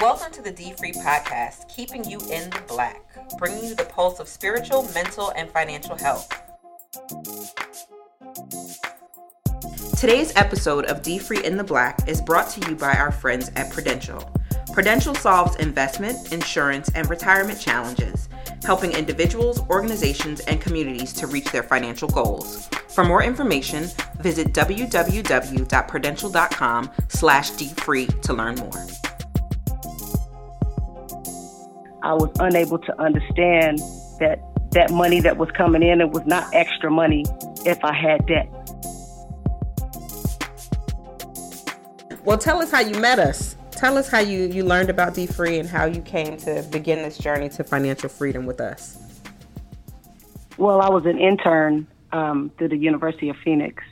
Welcome to the DFREE podcast, keeping you in the black, bringing you the pulse of spiritual, mental, and financial health. Today's episode of DFREE in the Black is brought to you by our friends at Prudential. Prudential solves investment, insurance, and retirement challenges, helping individuals, organizations, and communities to reach their financial goals. For more information, visit www.prudential.com/dfree to learn more. I was unable to understand that money that was coming in, it was not extra money if I had debt. Well, tell us how you met us. Tell us how you learned about DFREE and how you came to begin this journey to financial freedom with us. Well, I was an intern through the University of Phoenix,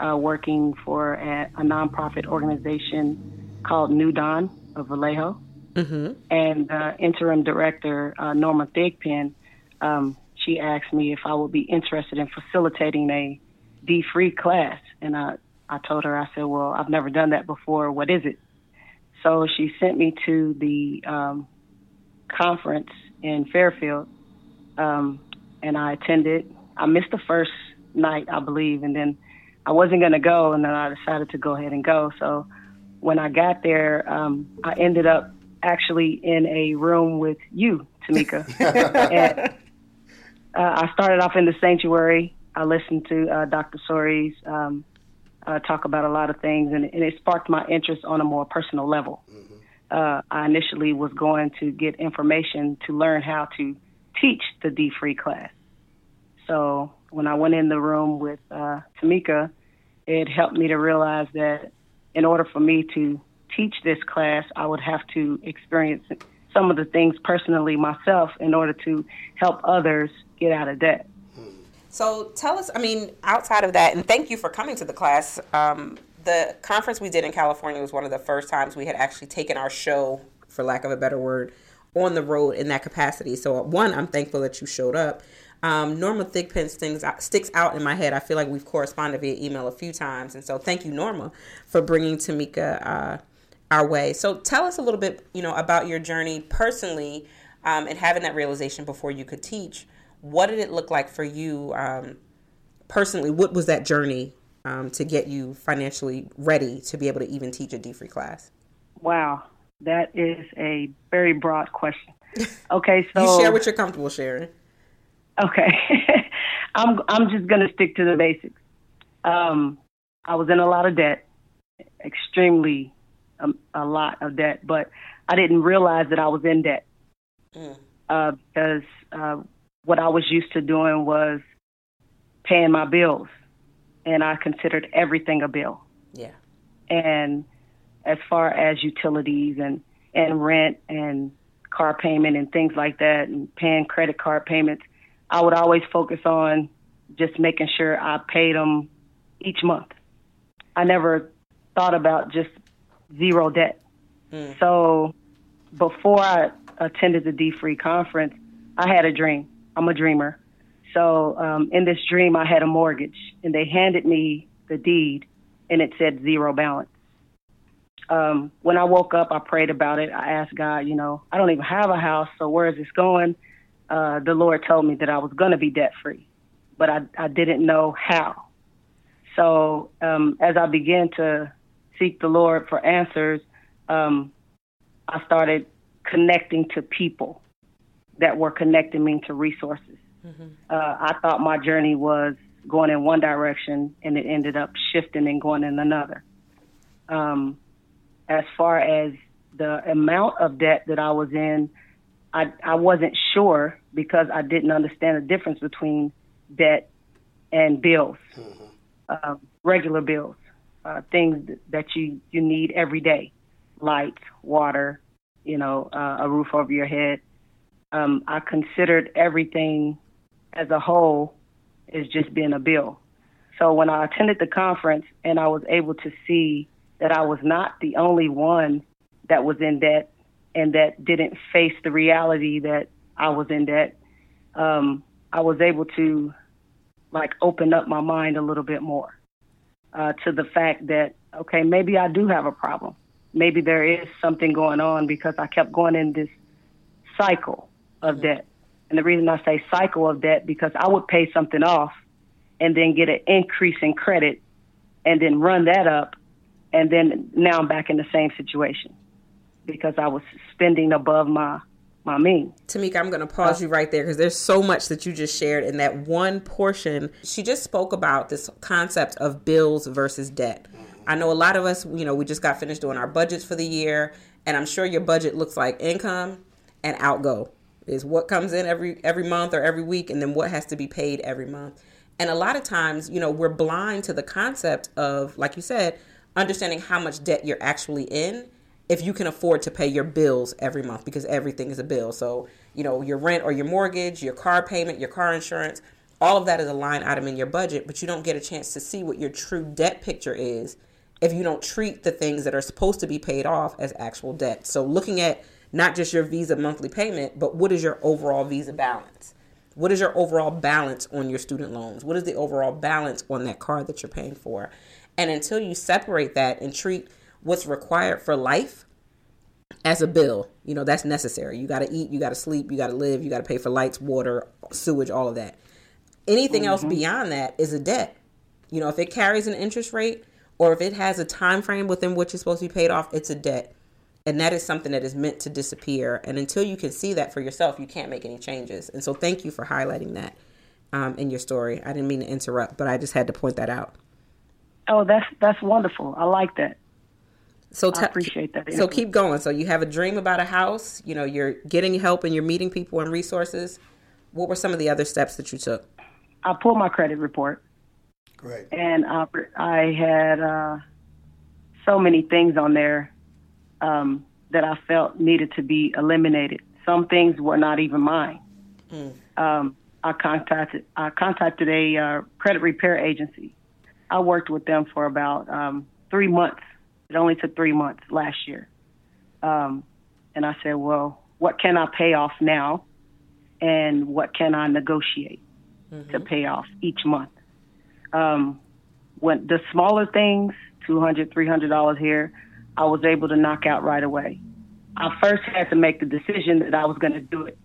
working for a nonprofit organization called New Dawn of Vallejo. Mm-hmm. And interim director, Norma Thigpen, she asked me if I would be interested in facilitating a DFREE class. And I told her, I said, well, I've never done that before. What is it? So she sent me to the conference in Fairfield, and I attended. I missed the first night, I believe, and then I wasn't going to go, and then I decided to go ahead and go. So when I got there, I ended up actually in a room with you, Tameka. And I started off in the sanctuary. I listened to Dr. Soaries talk about a lot of things, and it sparked my interest on a more personal level. Mm-hmm. I initially was going to get information to learn how to teach the DFREE class. So when I went in the room with Tameka, it helped me to realize that in order for me to teach this class, I would have to experience some of the things personally myself in order to help others get out of debt. So tell us, I mean, outside of that, and thank you for coming to the class. The conference we did in California was one of the first times we had actually taken our show, for lack of a better word, on the road in that capacity. So one, I'm thankful that you showed up. Norma Thigpen sticks out in my head. I feel like we've corresponded via email a few times. And so thank you, Norma, for bringing Tameka our way. So tell us a little bit, about your journey personally, and having that realization before you could teach. What did it look like for you personally? What was that journey to get you financially ready to be able to even teach a DFREE class? Wow, that is a very broad question. Okay, so you share what you're comfortable sharing. Okay, I'm just gonna stick to the basics. I was in a lot of debt, extremely. A lot of debt, but I didn't realize that I was in debt because what I was used to doing was paying my bills, and I considered everything a bill. Yeah. And as far as utilities and rent and car payment and things like that and paying credit card payments, I would always focus on just making sure I paid them each month. I never thought about just zero debt. So before I attended the DFREE conference, I had a dream. I'm a dreamer. So in this dream, I had a mortgage, and they handed me the deed, and it said zero balance. When I woke up, I prayed about it. I asked God, I don't even have a house, so where is this going? The Lord told me that I was going to be debt-free, but I didn't know how. So as I began to seek the Lord for answers, I started connecting to people that were connecting me to resources. Mm-hmm. I thought my journey was going in one direction, and it ended up shifting and going in another. As far as the amount of debt that I was in, I wasn't sure because I didn't understand the difference between debt and bills, mm-hmm. Regular bills. Things that you need every day, lights, water, a roof over your head. I considered everything as a whole as just being a bill. So when I attended the conference and I was able to see that I was not the only one that was in debt and that didn't face the reality that I was in debt, I was able to open up my mind a little bit more. To the fact that, okay, maybe I do have a problem. maybe there is something going on, because I kept going in this cycle of debt. And the reason I say cycle of debt, because I would pay something off and then get an increase in credit and then run that up. And then now I'm back in the same situation because I was spending above my mean. Tameka, I'm going to pause you right there because there's so much that you just shared in that one portion. She just spoke about this concept of bills versus debt. I know a lot of us, you know, we just got finished doing our budgets for the year, and I'm sure your budget looks like income and outgo is what comes in every month or every week, and then what has to be paid every month. And a lot of times, you know, we're blind to the concept of, like you said, understanding how much debt you're actually in if you can afford to pay your bills every month, because everything is a bill. So, you know, your rent or your mortgage, your car payment, your car insurance, all of that is a line item in your budget, but you don't get a chance to see what your true debt picture is if you don't treat the things that are supposed to be paid off as actual debt. So looking at not just your Visa monthly payment, but what is your overall Visa balance? What is your overall balance on your student loans? What is the overall balance on that car that you're paying for? And until you separate that and treat what's required for life as a bill, you know, that's necessary. You got to eat, you got to sleep, you got to live, you got to pay for lights, water, sewage, all of that. Anything else beyond that is a debt. You know, if it carries an interest rate or if it has a time frame within which it's supposed to be paid off, it's a debt. And that is something that is meant to disappear. And until you can see that for yourself, you can't make any changes. And so thank you for highlighting that in your story. I didn't mean to interrupt, but I just had to point that out. Oh, that's wonderful. I like that. So I appreciate that. So keep going. So you have a dream about a house. You know, you're getting help and you're meeting people and resources. What were some of the other steps that you took? I pulled my credit report. Great. And I had so many things on there that I felt needed to be eliminated. Some things were not even mine. I contacted a credit repair agency. I worked with them for about 3 months. It only took 3 months last year. And I said, well, what can I pay off now? And what can I negotiate to pay off each month? When the smaller things, $200, $300 here, I was able to knock out right away. I first had to make the decision that I was going to do it.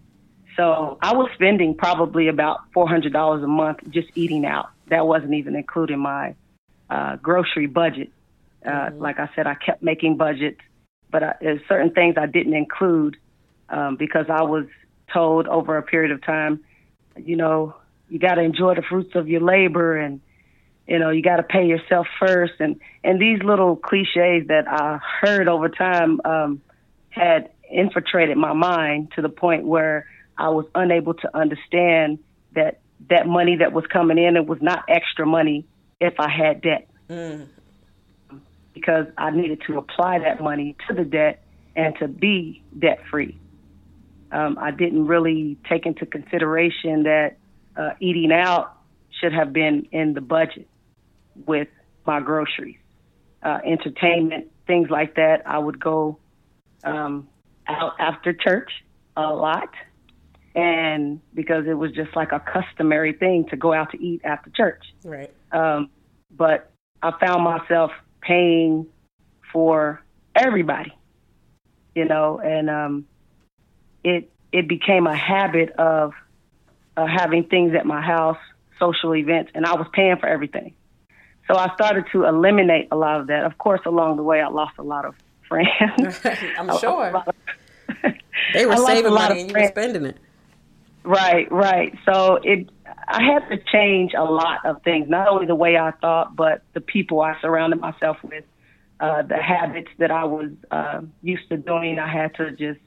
So I was spending probably about $400 a month just eating out. That wasn't even including my grocery budget. Like I said, I kept making budgets, but there's certain things I didn't include because I was told over a period of time, you know, you got to enjoy the fruits of your labor and, you know, you got to pay yourself first. And these little cliches that I heard over time had infiltrated my mind to the point where I was unable to understand that money that was coming in, it was not extra money if I had debt. Because I needed to apply that money to the debt and to be debt-free. I didn't really take into consideration that eating out should have been in the budget with my groceries. Entertainment, things like that. I would go out after church a lot. And because it was just like a customary thing to go out to eat after church. Right. But I found myself paying for everybody, you know, and it became a habit of having things at my house, social events, and I was paying for everything. So I started to eliminate a lot of that. Of course, along the way, I lost a lot of friends. I'm sure. They were saving money and you were spending it. Right. So I had to change a lot of things, not only the way I thought, but the people I surrounded myself with, the habits that I was used to doing. I had to just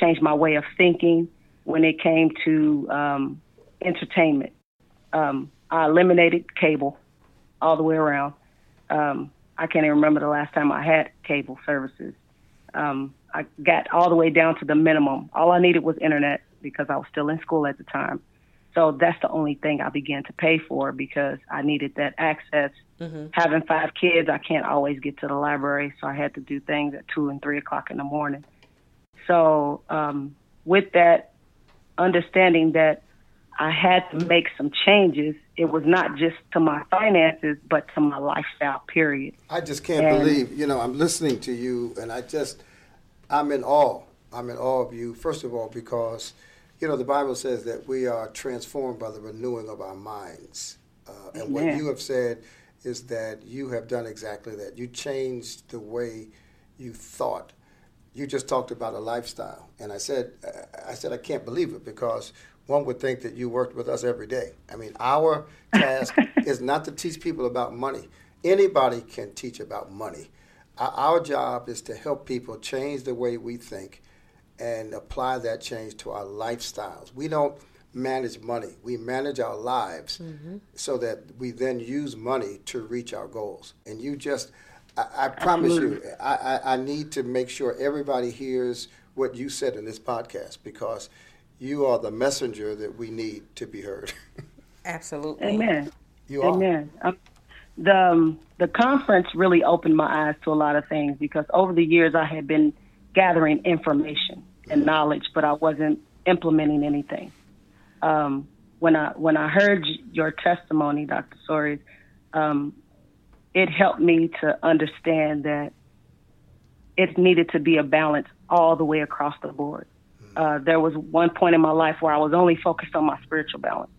change my way of thinking when it came to entertainment. I eliminated cable all the way around. I can't even remember the last time I had cable services. I got all the way down to the minimum. All I needed was internet, because I was still in school at the time. So that's the only thing I began to pay for because I needed that access. Having 5 kids, I can't always get to the library, so I had to do things at 2 and 3 o'clock in the morning. So with that, understanding that I had to make some changes. It was not just to my finances, but to my lifestyle, period. I just can't believe, I'm listening to you, and I'm in awe. I'm in awe of you, first of all, because, the Bible says that we are transformed by the renewing of our minds. And what you have said is that you have done exactly that. You changed the way you thought. You just talked about a lifestyle. And I said, I can't believe it, because one would think that you worked with us every day. I mean, our task is not to teach people about money. Anybody can teach about money. Our job is to help people change the way we think and apply that change to our lifestyles. We don't manage money. We manage our lives so that we then use money to reach our goals. And you just, I promise you, I need to make sure everybody hears what you said in this podcast, because you are the messenger that we need to be heard. Absolutely. Amen. You are. Amen. The conference really opened my eyes to a lot of things, because over the years I had been gathering information and knowledge, but I wasn't implementing anything. When I heard your testimony, Dr. Soaries, it helped me to understand that it needed to be a balance all the way across the board. There was one point in my life where I was only focused on my spiritual balance,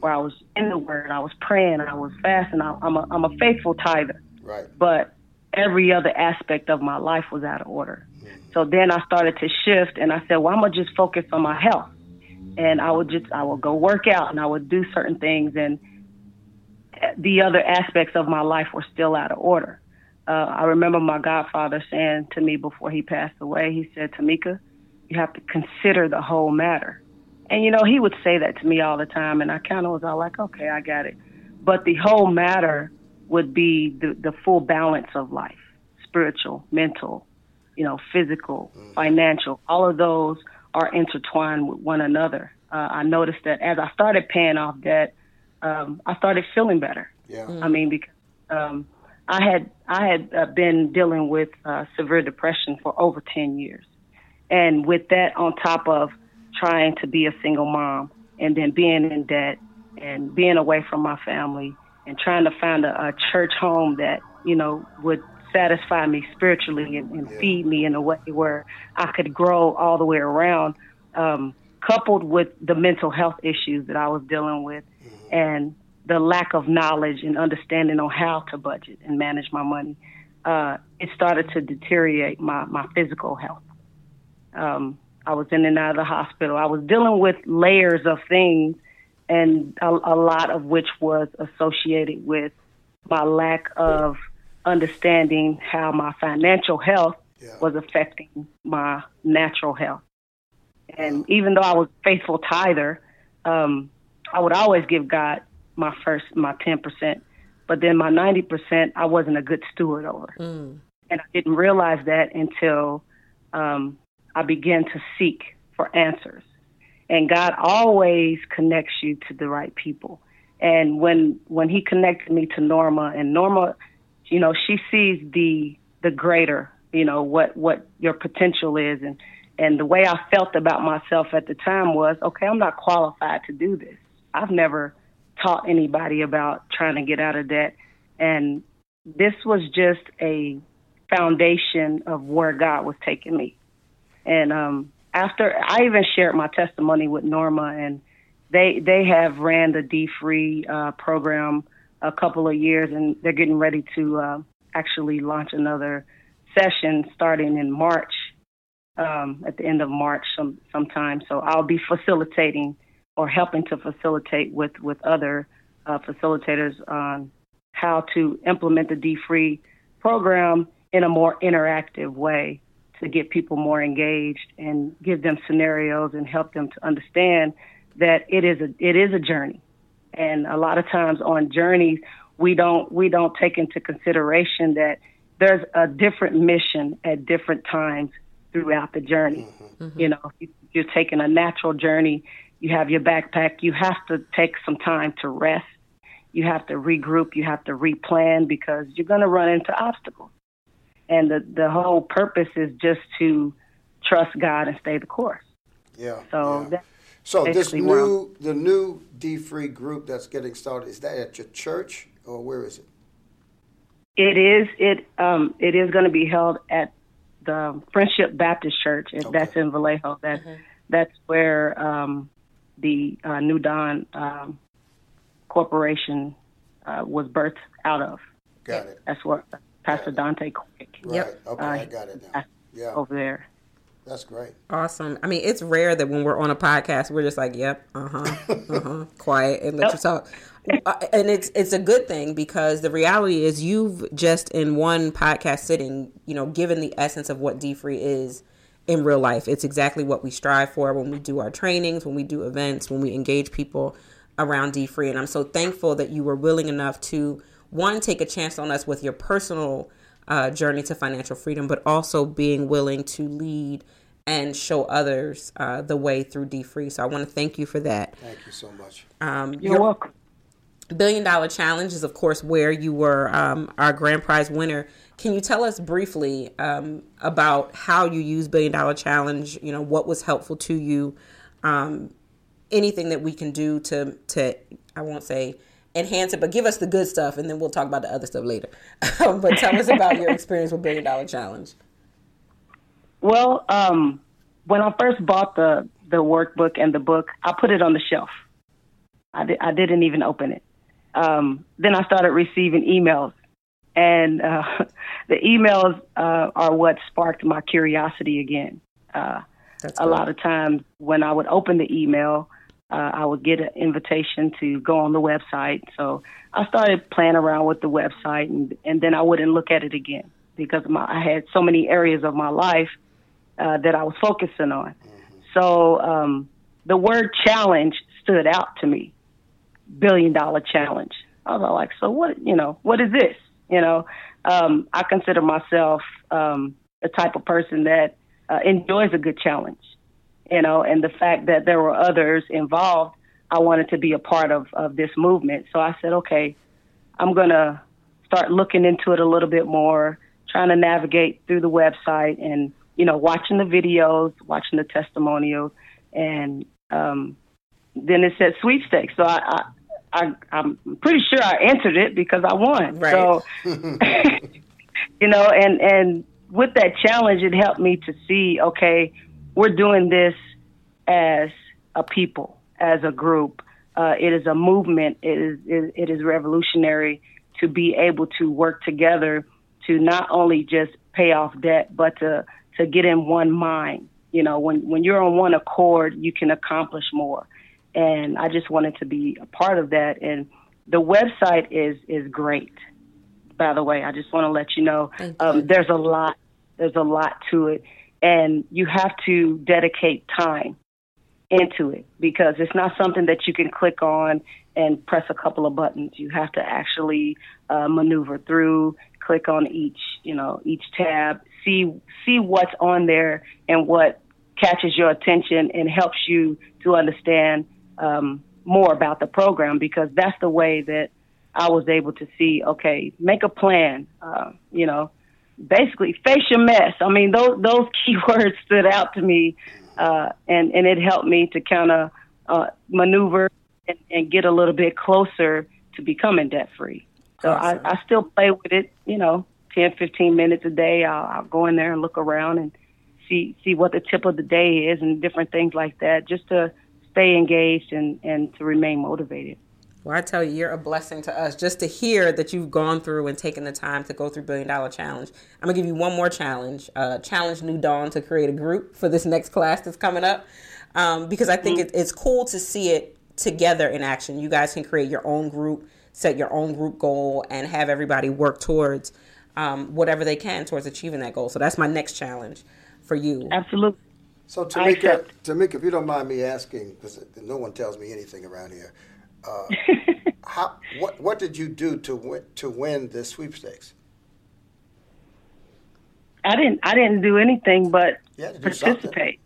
where I was in the Word, I was praying, I was fasting, I'm a faithful tither. Right. But every other aspect of my life was out of order. So then I started to shift, and I said, well, I'm going to just focus on my health. And I would go work out, and I would do certain things, and the other aspects of my life were still out of order. I remember my godfather saying to me before he passed away, he said, Tameka, you have to consider the whole matter. And, he would say that to me all the time, and I kind of was all like, okay, I got it. But the whole matter would be the full balance of life, spiritual, mental, physical, financial. All of those are intertwined with one another. I noticed that as I started paying off debt, I started feeling better. Yeah. I mean, because I had been dealing with severe depression for over 10 years. And with that, on top of trying to be a single mom and then being in debt and being away from my family and trying to find a church home that, would satisfy me spiritually and feed me in a way where I could grow all the way around, coupled with the mental health issues that I was dealing with and the lack of knowledge and understanding on how to budget and manage my money, it started to deteriorate my physical health. I was in and out of the hospital. I was dealing with layers of things, and a lot of which was associated with my lack of understanding how my financial health was affecting my natural health. And even though I was a faithful tither, I would always give God my 10%, but then my 90%, I wasn't a good steward over. And I didn't realize that until I began to seek for answers. And God always connects you to the right people. And when he connected me to Norma, and Norma, she sees the greater, what your potential is. And the way I felt about myself at the time was, okay, I'm not qualified to do this. I've never taught anybody about trying to get out of debt. And this was just a foundation of where God was taking me. And after I even shared my testimony with Norma, and they have ran the DFREE program a couple of years, and they're getting ready to actually launch another session starting in March, at the end of March sometime. So I'll be facilitating or helping to facilitate with other facilitators on how to implement the DFREE program in a more interactive way, to get people more engaged and give them scenarios and help them to understand that it is a journey. And a lot of times on journeys, we don't take into consideration that there's a different mission at different times throughout the journey. You're taking a natural journey, you have your backpack, you have to take some time to rest. You have to regroup, you have to replan, because you're going to run into obstacles. And the whole purpose is just to trust God and stay the course. Yeah. So yeah. That, So this new, the new DFREE group that's getting started, is that at your church or where is it? It is. It is going to be held at the Friendship Baptist Church, and that's in Vallejo. That's where the New Dawn Corporation was birthed out of. Got it. That's what Pastor Dante Quick. Right. Yep. Okay, I got it now. Yeah. Over there. That's great. Awesome. I mean, it's rare that when we're on a podcast, we're just like, yep, quiet and let you talk. And it's a good thing, because the reality is you've just in one podcast sitting, you know, given the essence of what DFREE is in real life. It's exactly what we strive for when we do our trainings, when we do events, when we engage people around DFREE. And I'm so thankful that you were willing enough to, one, take a chance on us with your personal journey to financial freedom, but also being willing to lead and show others the way through DFREE. So I want to thank you for that. Thank you so much. You're welcome. Billion Dollar Challenge is, of course, where you were our grand prize winner. Can you tell us briefly about how you used Billion Dollar Challenge? You know, what was helpful to you? Anything that we can do to I won't say enhance it, but give us the good stuff, and then we'll talk about the other stuff later. But tell us about your experience with Billion Dollar Challenge. Well, when I first bought the workbook and the book, I put it on the shelf. I didn't even open it. Then I started receiving emails, and the emails are what sparked my curiosity again. A lot of times when I would open the email, I would get an invitation to go on the website. So I started playing around with the website, and then I wouldn't look at it again, because I had so many areas of my life that I was focusing on. Mm-hmm. So the word challenge stood out to me, $1 billion challenge. I was like, so what, you know, what is this? You know, I consider myself a type of person that enjoys a good challenge. You know, and the fact that there were others involved, I wanted to be a part of this movement. So I said, okay, I'm going to start looking into it a little bit more, trying to navigate through the website and, you know, watching the videos, watching the testimonials. And then it said sweepstakes. So I'm pretty sure I answered it because I won. Right. So, you know, and with that challenge, it helped me to see, okay, we're doing this as a people, as a group. It is a movement. It is revolutionary to be able to work together to not only just pay off debt, but to get in one mind. You know, when you're on one accord, you can accomplish more. And I just wanted to be a part of that. And the website is great. By the way, I just want to let you know there's a lot to it. And you have to dedicate time into it, because it's not something that you can click on and press a couple of buttons. You have to actually maneuver through, click on each tab, see what's on there and what catches your attention and helps you to understand more about the program, because that's the way that I was able to see, okay, make a plan, you know. Basically, face your mess. I mean, those keywords stood out to me, and it helped me to kind of maneuver and get a little bit closer to becoming debt-free. So awesome. I still play with it, you know, 10, 15 minutes a day. I'll go in there and look around and see what the tip of the day is and different things like that, just to stay engaged and to remain motivated. Well, I tell you, you're a blessing to us just to hear that you've gone through and taken the time to go through Billion Dollar Challenge. I'm going to give you one more challenge, Challenge New Dawn to create a group for this next class that's coming up, because I think it's cool to see it together in action. You guys can create your own group, set your own group goal, and have everybody work towards whatever they can towards achieving that goal. So that's my next challenge for you. Absolutely. So, Tameka, if you don't mind me asking, because no one tells me anything around here, what did you do to win the sweepstakes? I didn't do anything but participate.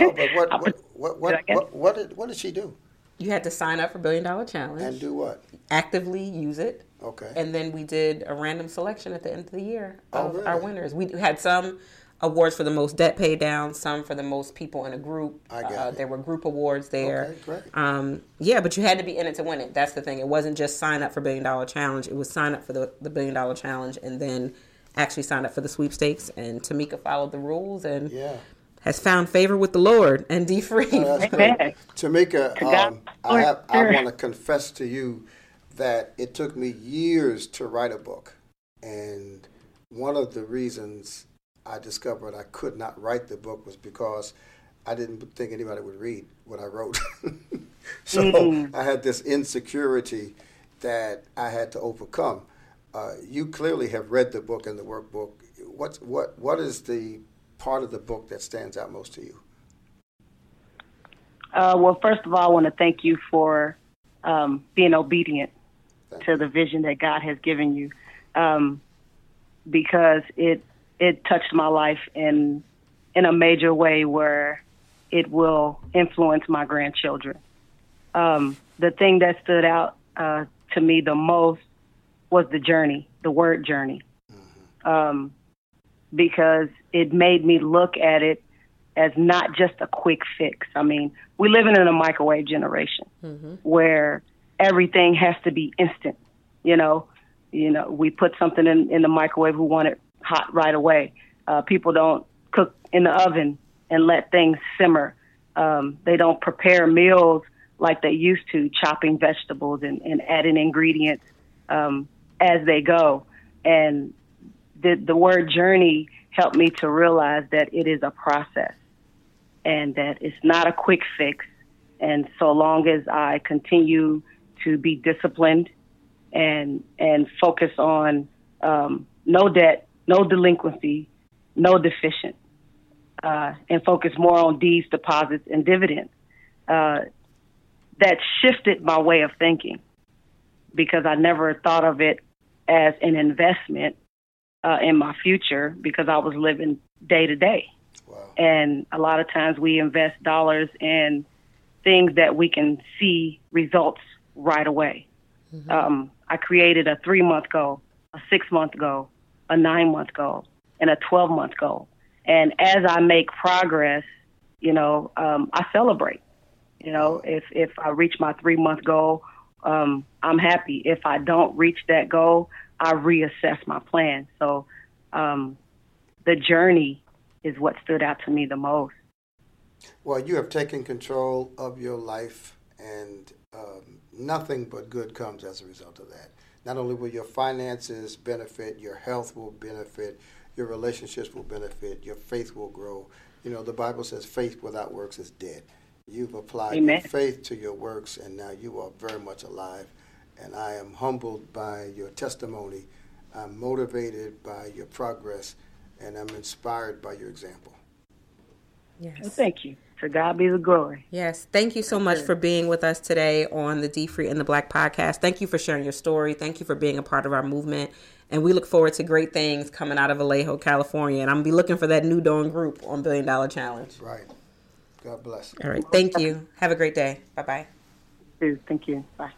No, but what did she do? You had to sign up for Billion Dollar Challenge and do what? Actively use it. Okay. And then we did a random selection at the end of the year of our winners. We had some awards for the most debt pay down, some for the most people in a group. I got it. There were group awards there. Okay, great. Yeah, but you had to be in it to win it. That's the thing. It wasn't just sign up for $1 Billion Challenge. It was sign up for the $1 Billion Challenge and then actually sign up for the sweepstakes. And Tameka followed the rules and has found favor with the Lord and DFREE. Tameka, I want to confess to you that it took me years to write a book. And one of the reasons I discovered I could not write the book was because I didn't think anybody would read what I wrote. I had this insecurity that I had to overcome. You clearly have read the book and the workbook. What is the part of the book that stands out most to you? Well, first of all, I want to thank you for being obedient to the vision that God has given you, because it touched my life in a major way where it will influence my grandchildren. The thing that stood out to me the most was the journey, the word journey, because it made me look at it as not just a quick fix. I mean, we're living in a microwave generation where everything has to be instant. You know, we put something in the microwave, we want it hot right away. People don't cook in the oven and let things simmer. They don't prepare meals like they used to, chopping vegetables and adding ingredients as they go. And the word journey helped me to realize that it is a process and that it's not a quick fix. And so long as I continue to be disciplined and focus on no debt, no delinquency, no deficient, and focus more on deeds, deposits, and dividends, that shifted my way of thinking because I never thought of it as an investment in my future because I was living day to day. And a lot of times we invest dollars in things that we can see results right away. I created a 3-month goal, a 6-month goal, a 9-month goal, and a 12-month goal. And as I make progress, I celebrate. If I reach my 3-month goal, I'm happy. If I don't reach that goal, I reassess my plan. So the journey is what stood out to me the most. Well, you have taken control of your life, and nothing but good comes as a result of that. Not only will your finances benefit, your health will benefit, your relationships will benefit, your faith will grow. The Bible says faith without works is dead. You've applied your faith to your works, and now you are very much alive. And I am humbled by your testimony. I'm motivated by your progress, and I'm inspired by your example. Yes. Well, thank you. To God be the glory. Yes. Thank you so much for being with us today on the DFREE and the Black podcast. Thank you for sharing your story. Thank you for being a part of our movement. And we look forward to great things coming out of Vallejo, California. And I'm going to be looking for that New Dawn group on Billion Dollar Challenge. That's right. God bless. All right. Thank you. Have a great day. Bye-bye. Thank you. Bye.